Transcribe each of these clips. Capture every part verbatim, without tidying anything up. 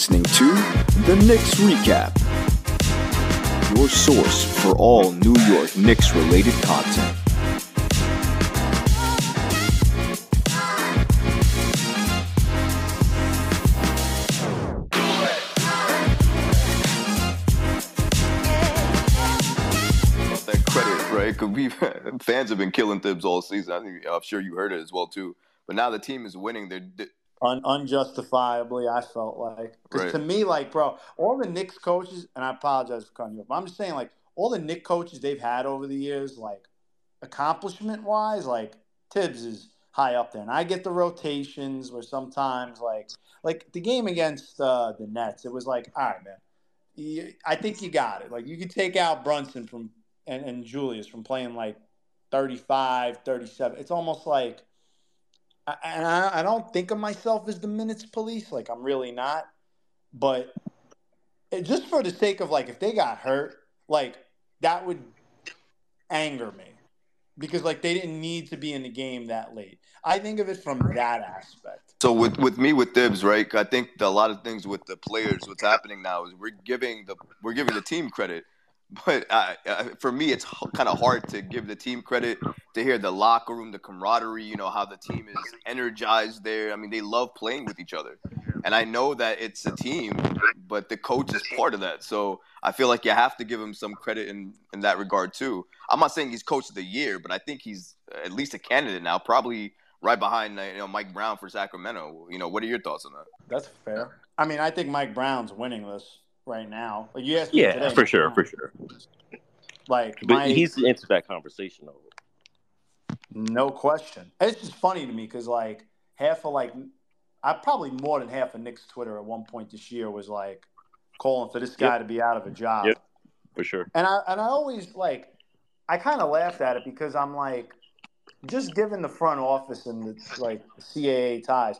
listening to the Knicks Recap, your source for all New York Knicks-related content. That credit, right? Because we fans have been killing Thibs all season. I think I'm sure you heard it as well too. But now the team is winning. They're di- Un- unjustifiably, I felt like. Because right. to me, like, bro, all the Knicks coaches, and I apologize for cutting you off, but I'm just saying, like, all the Knicks coaches they've had over the years, like, accomplishment-wise, like, Thibs is high up there. And I get the rotations where sometimes, like, like the game against uh, the Nets, it was like, all right, man, you, I think you got it. Like, you could take out Brunson from and, and Julius from playing, like, thirty-five, thirty-seven. It's almost like – and I, I don't think of myself as the minutes police. Like, I'm really not. But it, just for the sake of, like, if they got hurt, like, that would anger me. Because, like, they didn't need to be in the game that late. I think of it from that aspect. So, with, with me, with Thibs, right, I think the, a lot of things with the players, what's happening now is we're giving the we're giving the team credit. But I, I, for me, it's kind of hard to give the team credit, to hear the locker room, the camaraderie, you know, how the team is energized there. I mean, they love playing with each other. And I know that it's a team, but the coach is part of that. So I feel like you have to give him some credit in, in that regard, too. I'm not saying he's coach of the year, but I think he's at least a candidate now, probably right behind, you know, Mike Brown for Sacramento. You know, what are your thoughts on that? That's fair. I mean, I think Mike Brown's winning this right now. Like, you asked me yeah, today, for sure, now. for sure. Like, but my, he's into that conversation over. No question. It's just funny to me because, like, half of, like, I probably more than half of Knicks Twitter at one point this year was like calling for this guy yep. to be out of a job. Yep, for sure. And I and I always like, I kind of laughed at it because I'm like, just given the front office and the, like, C A A ties,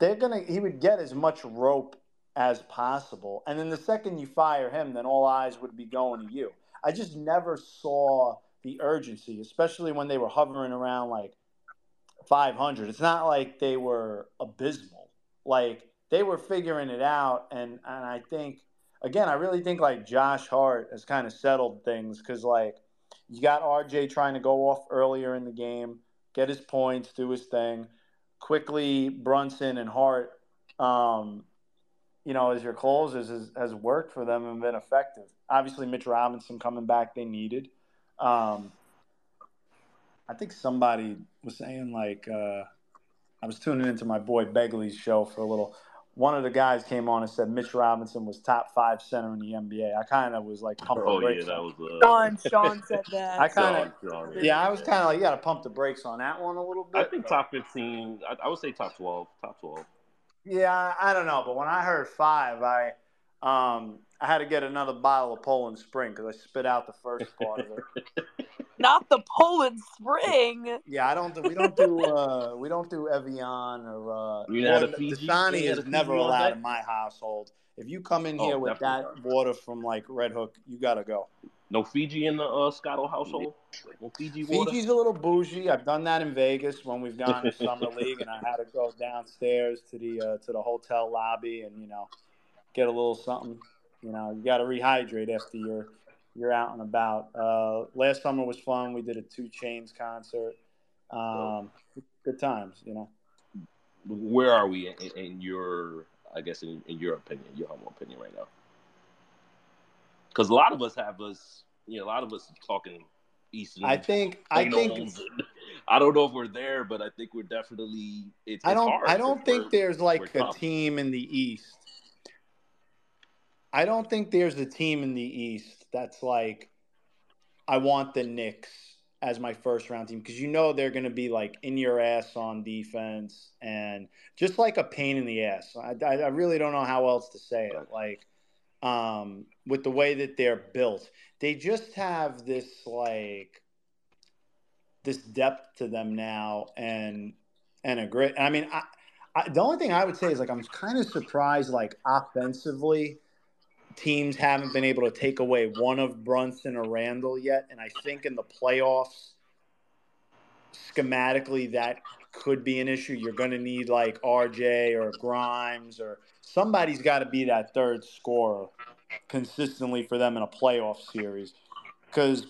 they're gonna he would get as much rope as possible. And then the second you fire him, then all eyes would be going to you. I just never saw the urgency, especially when they were hovering around like five hundred. It's not like they were abysmal. Like, they were figuring it out. And, and I think, again, I really think like Josh Hart has kind of settled things because, like, you got R J trying to go off earlier in the game, get his points, do his thing. Quickly, Brunson and Hart, um, you know, as your closers has, has worked for them and been effective. Obviously, Mitch Robinson coming back, they needed. Um, I think somebody was saying, like, uh, I was tuning into my boy Begley's show for a little. One of the guys came on and said Mitch Robinson was top five center in the N B A. I kind of was like, pump oh, the brakes. Yeah, that was uh... Sean, Sean said that. I kind of, yeah, I was kind of like, you got to pump the brakes on that one a little bit. I think top fifteen, I, I would say top twelve, top twelve. Yeah, I don't know, but when I heard five, I um, I had to get another bottle of Poland Spring because I spit out the first part of it. Not the Poland Spring. Yeah, I don't. Do, we don't do. Uh, we don't do Evian or. Uh, you had a Fiji. Dasani is never allowed in my household. If you come in here oh, with that not. water from like Red Hook, you gotta go. No Fiji in the uh, Scotto household? No Fiji water? Fiji's a little bougie. I've done that in Vegas when we've gone to Summer League, and I had to go downstairs to the uh, to the hotel lobby and, you know, get a little something. You know, you got to rehydrate after you're, you're out and about. Uh, last summer was fun. We did a Two Chains concert. Um, so, good times, you know. Where are we in, in your, I guess, in, in your opinion, your humble opinion right now? Because a lot of us have us, you know, a lot of us talking Eastern. I think, I think, I don't know if we're there, but I think we're definitely. It's, I don't, it's hard I don't think there's like a team in the East. I don't think there's a team in the East that's like, I want the Knicks as my first round team because you know they're going to be like in your ass on defense and just like a pain in the ass. I, I, I really don't know how else to say it. Like. Um, with the way that they're built. They just have this, like, this depth to them now and and a grit. I mean, I, I, the only thing I would say is, like, I'm kind of surprised, like, offensively, teams haven't been able to take away one of Brunson or Randall yet. And I think in the playoffs, schematically that could be an issue. You're going to need like R J or Grimes, or somebody's got to be that third scorer consistently for them in a playoff series. Because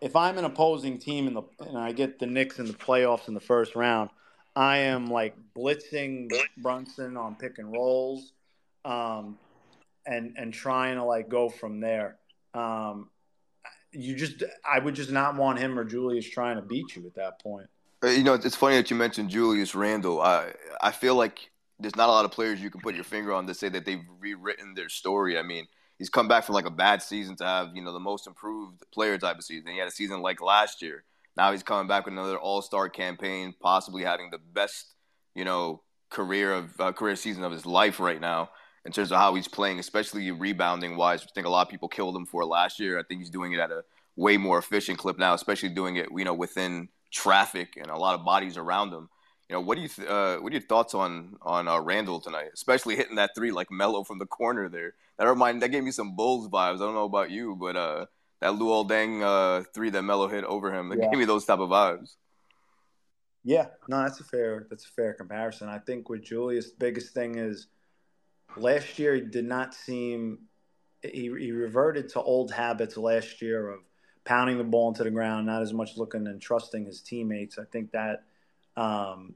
if I'm an opposing team in the, and I get the Knicks in the playoffs in the first round, I am like blitzing Brunson on pick and rolls, um, and and trying to like go from there. Um, you just, I would just not want him or Julius trying to beat you at that point. You know, it's funny that you mentioned Julius Randle. I I feel like there's not a lot of players you can put your finger on to say that they've rewritten their story. I mean, he's come back from like a bad season to have, you know, the most improved player type of season. He had a season like last year. Now he's coming back with another all-star campaign, possibly having the best, you know, career of uh, career season of his life right now in terms of how he's playing, especially rebounding-wise. I think a lot of people killed him for last year. I think he's doing it at a way more efficient clip now, especially doing it, you know, within traffic and a lot of bodies around him. You know, what do you th- uh, what are your thoughts on on uh, Randall tonight, especially hitting that three like Melo from the corner there? That reminded, that gave me some Bulls vibes. I don't know about you, but uh, that Luol Deng uh, three that Melo hit over him, that yeah. gave me those type of vibes. Yeah, no, that's a fair that's a fair comparison. I think with Julius, the biggest thing is last year he did not seem he he reverted to old habits last year of pounding the ball into the ground, not as much looking and trusting his teammates. I think that. Um,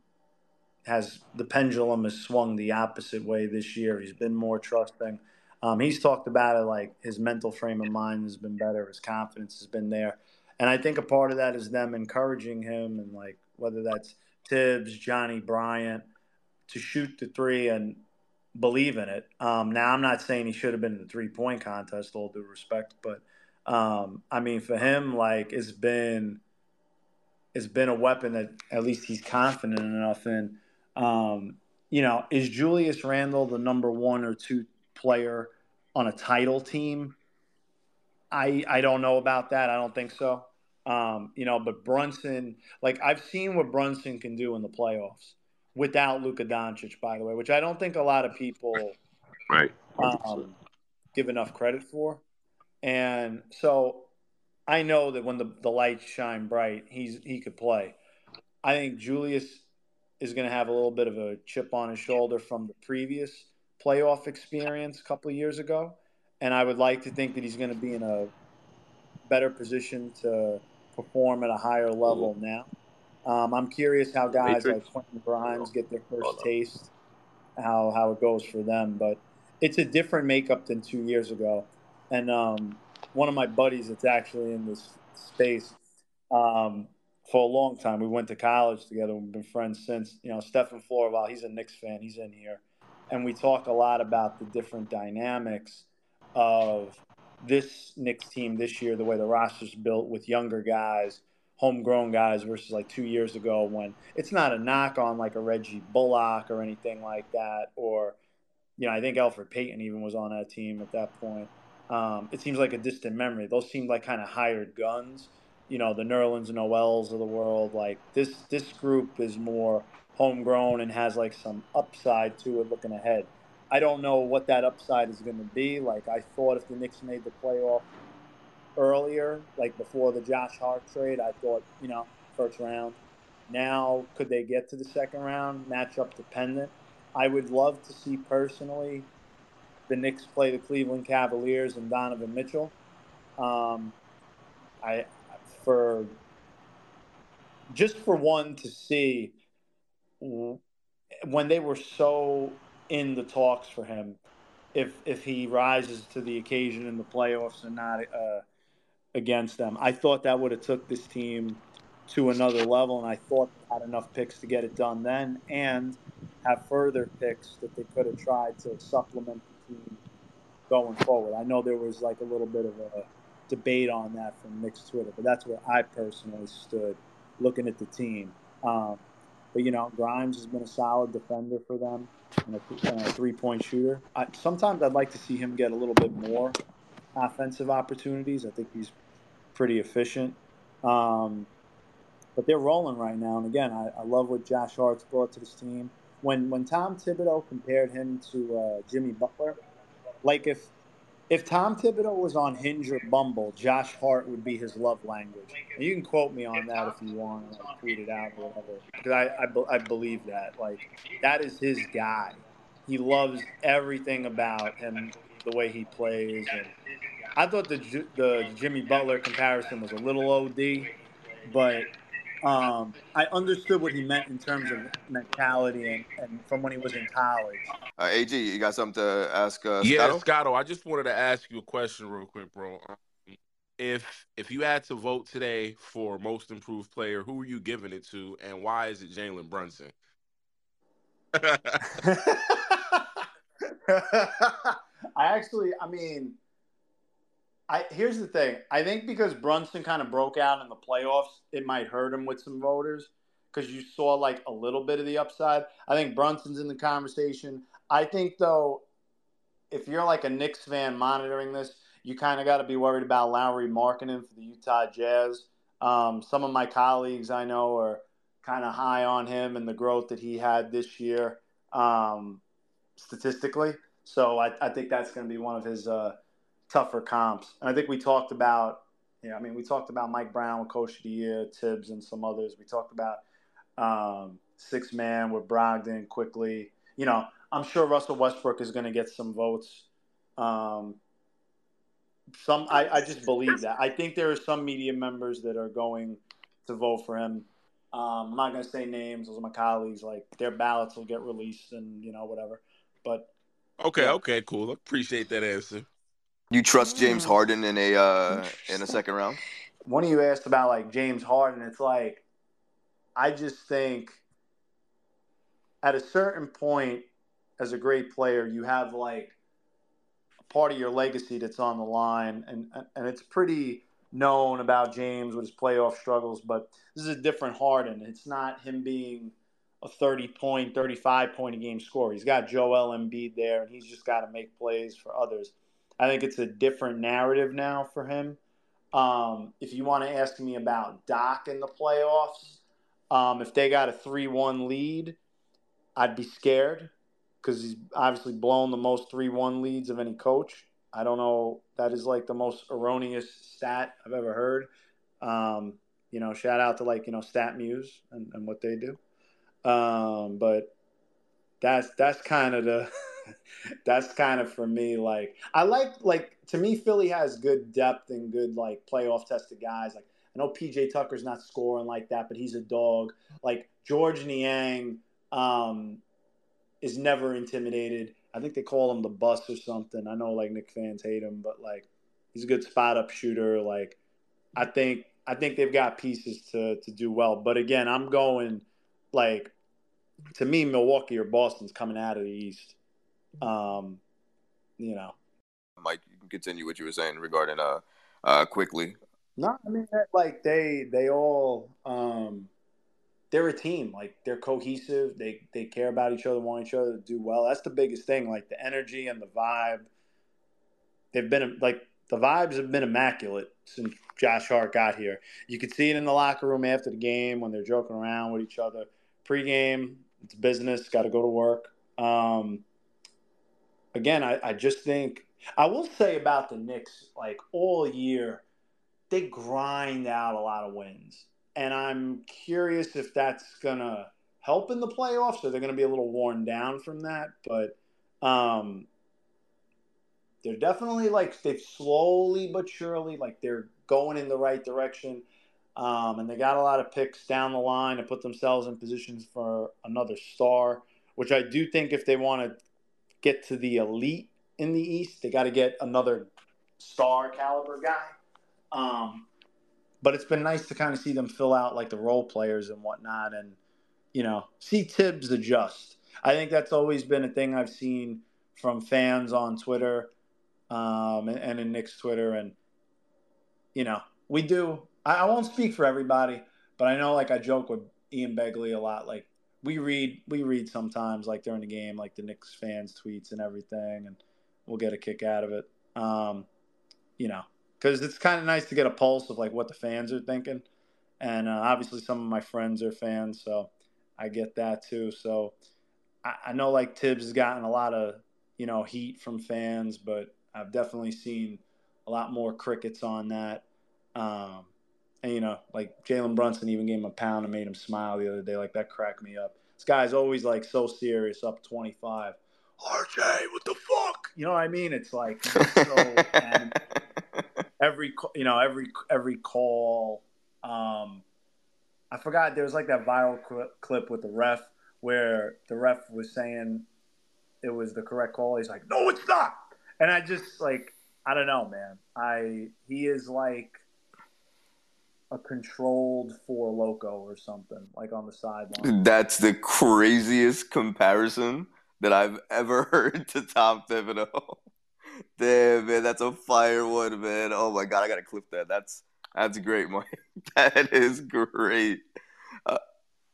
has the pendulum has swung the opposite way this year. He's been more trusting. Um, he's talked about it like his mental frame of mind has been better. His confidence has been there. And I think a part of that is them encouraging him, and like whether that's Thibs, Johnny Bryant, to shoot the three and believe in it. Um, now, I'm not saying he should have been in the three-point contest, all due respect, but um, I mean, for him, like it's been – it's been a weapon that at least he's confident enough in. Um, you know, is Julius Randle the number one or two player on a title team? I I don't know about that. I don't think so. Um, you know, but Brunson, like I've seen what Brunson can do in the playoffs without Luka Doncic, by the way, which I don't think a lot of people right um, give enough credit for. And so I know that when the, the lights shine bright, he's he could play. I think Julius is going to have a little bit of a chip on his shoulder from the previous playoff experience a couple of years ago, and I would like to think that he's going to be in a better position to perform at a higher level now. Um, I'm curious how guys like Quentin Grimes get their first taste, how how it goes for them. But it's a different makeup than two years ago, and um, – one of my buddies that's actually in this space um, for a long time. We went to college together. We've been friends since. You know, Stefan Florval, he's a Knicks fan. He's in here. And we talk a lot about the different dynamics of this Knicks team this year, the way the roster's built with younger guys, homegrown guys versus like two years ago when it's not a knock on like a Reggie Bullock or anything like that. Or, you know, I think Alfred Payton even was on that team at that point. Um, it seems like a distant memory. Those seemed like kind of hired guns, you know, the Nerlens and Noels of the world. Like this, this group is more homegrown and has like some upside to it looking ahead. I don't know what that upside is going to be. Like I thought if the Knicks made the playoff earlier, like before the Josh Hart trade, I thought, you know, first round. Now, could they get to the second round? Matchup dependent. I would love to see personally the Knicks play the Cleveland Cavaliers and Donovan Mitchell. Um, I for just for one to see when they were so in the talks for him, if if he rises to the occasion in the playoffs and not uh, against them. I thought that would have took this team to another level, and I thought they had enough picks to get it done then, and have further picks that they could have tried to supplement going forward. I know there was like a little bit of a debate on that from Knicks Twitter, but that's where I personally stood looking at the team. Um, but, you know, Grimes has been a solid defender for them and a, and a three-point shooter. I, sometimes I'd like to see him get a little bit more offensive opportunities. I think he's pretty efficient. Um, but they're rolling right now. And, again, I, I love what Josh Hart's brought to this team. When when Tom Thibodeau compared him to uh, Jimmy Butler, like if If Tom Thibodeau was on Hinge or Bumble, Josh Hart would be his love language. And you can quote me on that if you want, like, tweet it out or whatever. Because I, I, be, I believe that. Like, that is his guy. He loves everything about him, the way he plays. And I thought the the Jimmy Butler comparison was a little O D, but um, I understood what he meant in terms of mentality and, and from when he was in college. Uh, A G, you got something to ask? Uh, yeah, Scotto? Scotto, I just wanted to ask you a question real quick, bro. If if you had to vote today for most improved player, who are you giving it to, and why is it Jaylen Brunson? I actually, I mean, I here's the thing. I think because Brunson kind of broke out in the playoffs, it might hurt him with some voters because you saw like a little bit of the upside. I think Brunson's in the conversation. I think, though, if you're like a Knicks fan monitoring this, you kind of got to be worried about Lauri Markkanen for the Utah Jazz. Um, some of my colleagues I know are kind of high on him and the growth that he had this year um, statistically. So I, I think that's going to be one of his uh, tougher comps. And I think we talked about, you know, I mean, we talked about Mike Brown, Coach of the Year, Thibs, and some others. We talked about um, six-man with Brogdon quickly. You know, I'm sure Russell Westbrook is going to get some votes. Um, some I, I just believe that. I think there are some media members that are going to vote for him. Um, I'm not going to say names. Those are my colleagues. Like, their ballots will get released and, you know, whatever. But okay, yeah. okay, cool. I appreciate that answer. You trust James Harden in a uh, in a second round? One of you asked about, like, James Harden. It's like, I just think at a certain point as a great player, you have, like, a part of your legacy that's on the line. And, and it's pretty known about James with his playoff struggles, but this is a different Harden. It's not him being a thirty-point, thirty-five-point-a-game scorer. He's got Joel Embiid there, and he's just got to make plays for others. I think it's a different narrative now for him. Um, if you want to ask me about Doc in the playoffs, um, if they got a three one lead, I'd be scared because he's obviously blown the most three one leads of any coach. I don't know. That is like the most erroneous stat I've ever heard. Um, you know, shout out to like, you know, Stat Muse and, and what they do. Um, but that's, that's kind of the, that's kind of for me. Like, I like, like to me, Philly has good depth and good, like, playoff tested guys. Like, I know P J Tucker's not scoring like that, but he's a dog. Like, George Niang, um, is never intimidated. I think they call him the bus or something. I know, like, Knick fans hate him, but, like, he's a good spot-up shooter. Like, I think I think they've got pieces to, to do well. But, again, I'm going, like, to me, Milwaukee or Boston's coming out of the East, um, you know. Mike, you can continue what you were saying regarding uh, uh quickly. No, I mean, like, they, they all um, – they're a team. Like, they're cohesive. They they care about each other, want each other to do well. That's the biggest thing. Like, the energy and the vibe. They've been like the vibes have been immaculate since Josh Hart got here. You could see it in the locker room after the game when they're joking around with each other. Pre-game, it's business. Got to go to work. Um, again, I, I just think I will say about the Knicks, like, all year, they grind out a lot of wins. And I'm curious if that's going to help in the playoffs or they're going to be a little worn down from that. But um, they're definitely, like, they've slowly but surely, like, they're going in the right direction. Um, and they got a lot of picks down the line to put themselves in positions for another star, which I do think if they want to get to the elite in the East, they got to get another star caliber guy. Um But it's been nice to kind of see them fill out, like, the role players and whatnot and, you know, see Thibs adjust. I think that's always been a thing I've seen from fans on Twitter um, and, and in Nick's Twitter. And, you know, we do – I won't speak for everybody, but I know, like, I joke with Ian Begley a lot. Like, we read we read sometimes, like, during the game, like, the Knicks fans' tweets and everything, and we'll get a kick out of it, um, you know. Because it's kind of nice to get a pulse of, like, what the fans are thinking. And uh, obviously some of my friends are fans, so I get that too. So I, I know, like, Thibs has gotten a lot of, you know, heat from fans, but I've definitely seen a lot more crickets on that. Um, and, you know, like Jaylen Brunson even gave him a pound and made him smile the other day. Like, that cracked me up. This guy's always, like, so serious, up twenty-five. R J, what the fuck? You know what I mean? It's like so, and every, you know, every every call. Um, I forgot there was like that viral clip with the ref where the ref was saying it was the correct call. He's like, no, it's not. And I just like, I don't know, man. I he is like a controlled four loco or something, like on the sideline. That's the craziest comparison that I've ever heard to Tom Thibodeau. Damn, man, that's a fire one, man. Oh, my God, I got to clip that. That's that's great, Mike. That is great. Uh,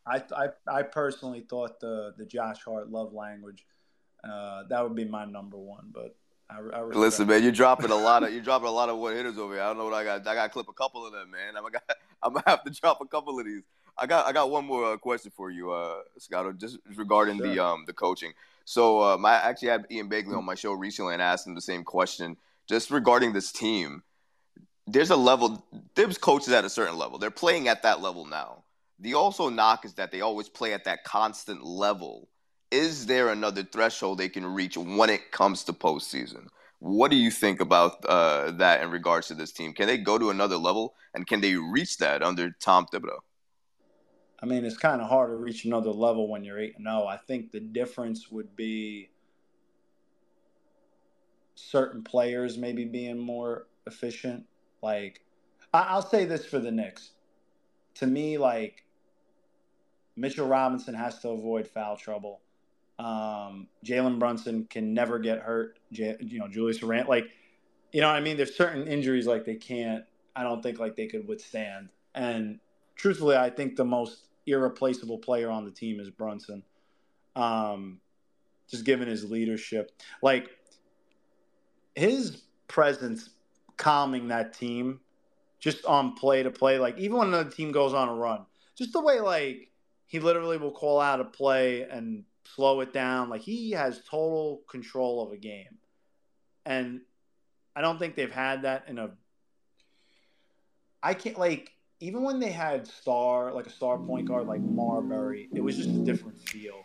I, I I personally thought the, the Josh Hart love language, uh, that would be my number one. But I, I listen, man, you're dropping a lot of you're dropping a lot of one hitters over here. I don't know what I got. I got to clip a couple of them, man. I'm gonna I'm gonna have to drop a couple of these. I got I got one more uh, question for you, uh, Scotto, just regarding sure. the um the coaching. So um, I actually had Ian Bagley on my show recently and asked him the same question, just regarding this team. There's a level – Thibs coaches at a certain level. They're playing at that level now. The also knock is that they always play at that constant level. Is there another threshold they can reach when it comes to postseason? What do you think about uh, that in regards to this team? Can they go to another level, and can they reach that under Tom Thibodeau? I mean, it's kind of hard to reach another level when you're eight and oh. I think the difference would be certain players maybe being more efficient. Like, I'll say this for the Knicks. To me, like, Mitchell Robinson has to avoid foul trouble. Um, Jaylen Brunson can never get hurt. J- you know, Julius Rand, like, you know what I mean? There's certain injuries, like, they can't, I don't think, like, they could withstand. And truthfully, I think the most irreplaceable player on the team is Brunson. Um, just given his leadership. Like, his presence calming that team just on play to play, like even when another team goes on a run, just the way like he literally will call out a play and slow it down, like he has total control of a game. And I don't think they've had that in a I can't like even when they had star like a star point guard like Marbury, it was just a different feel.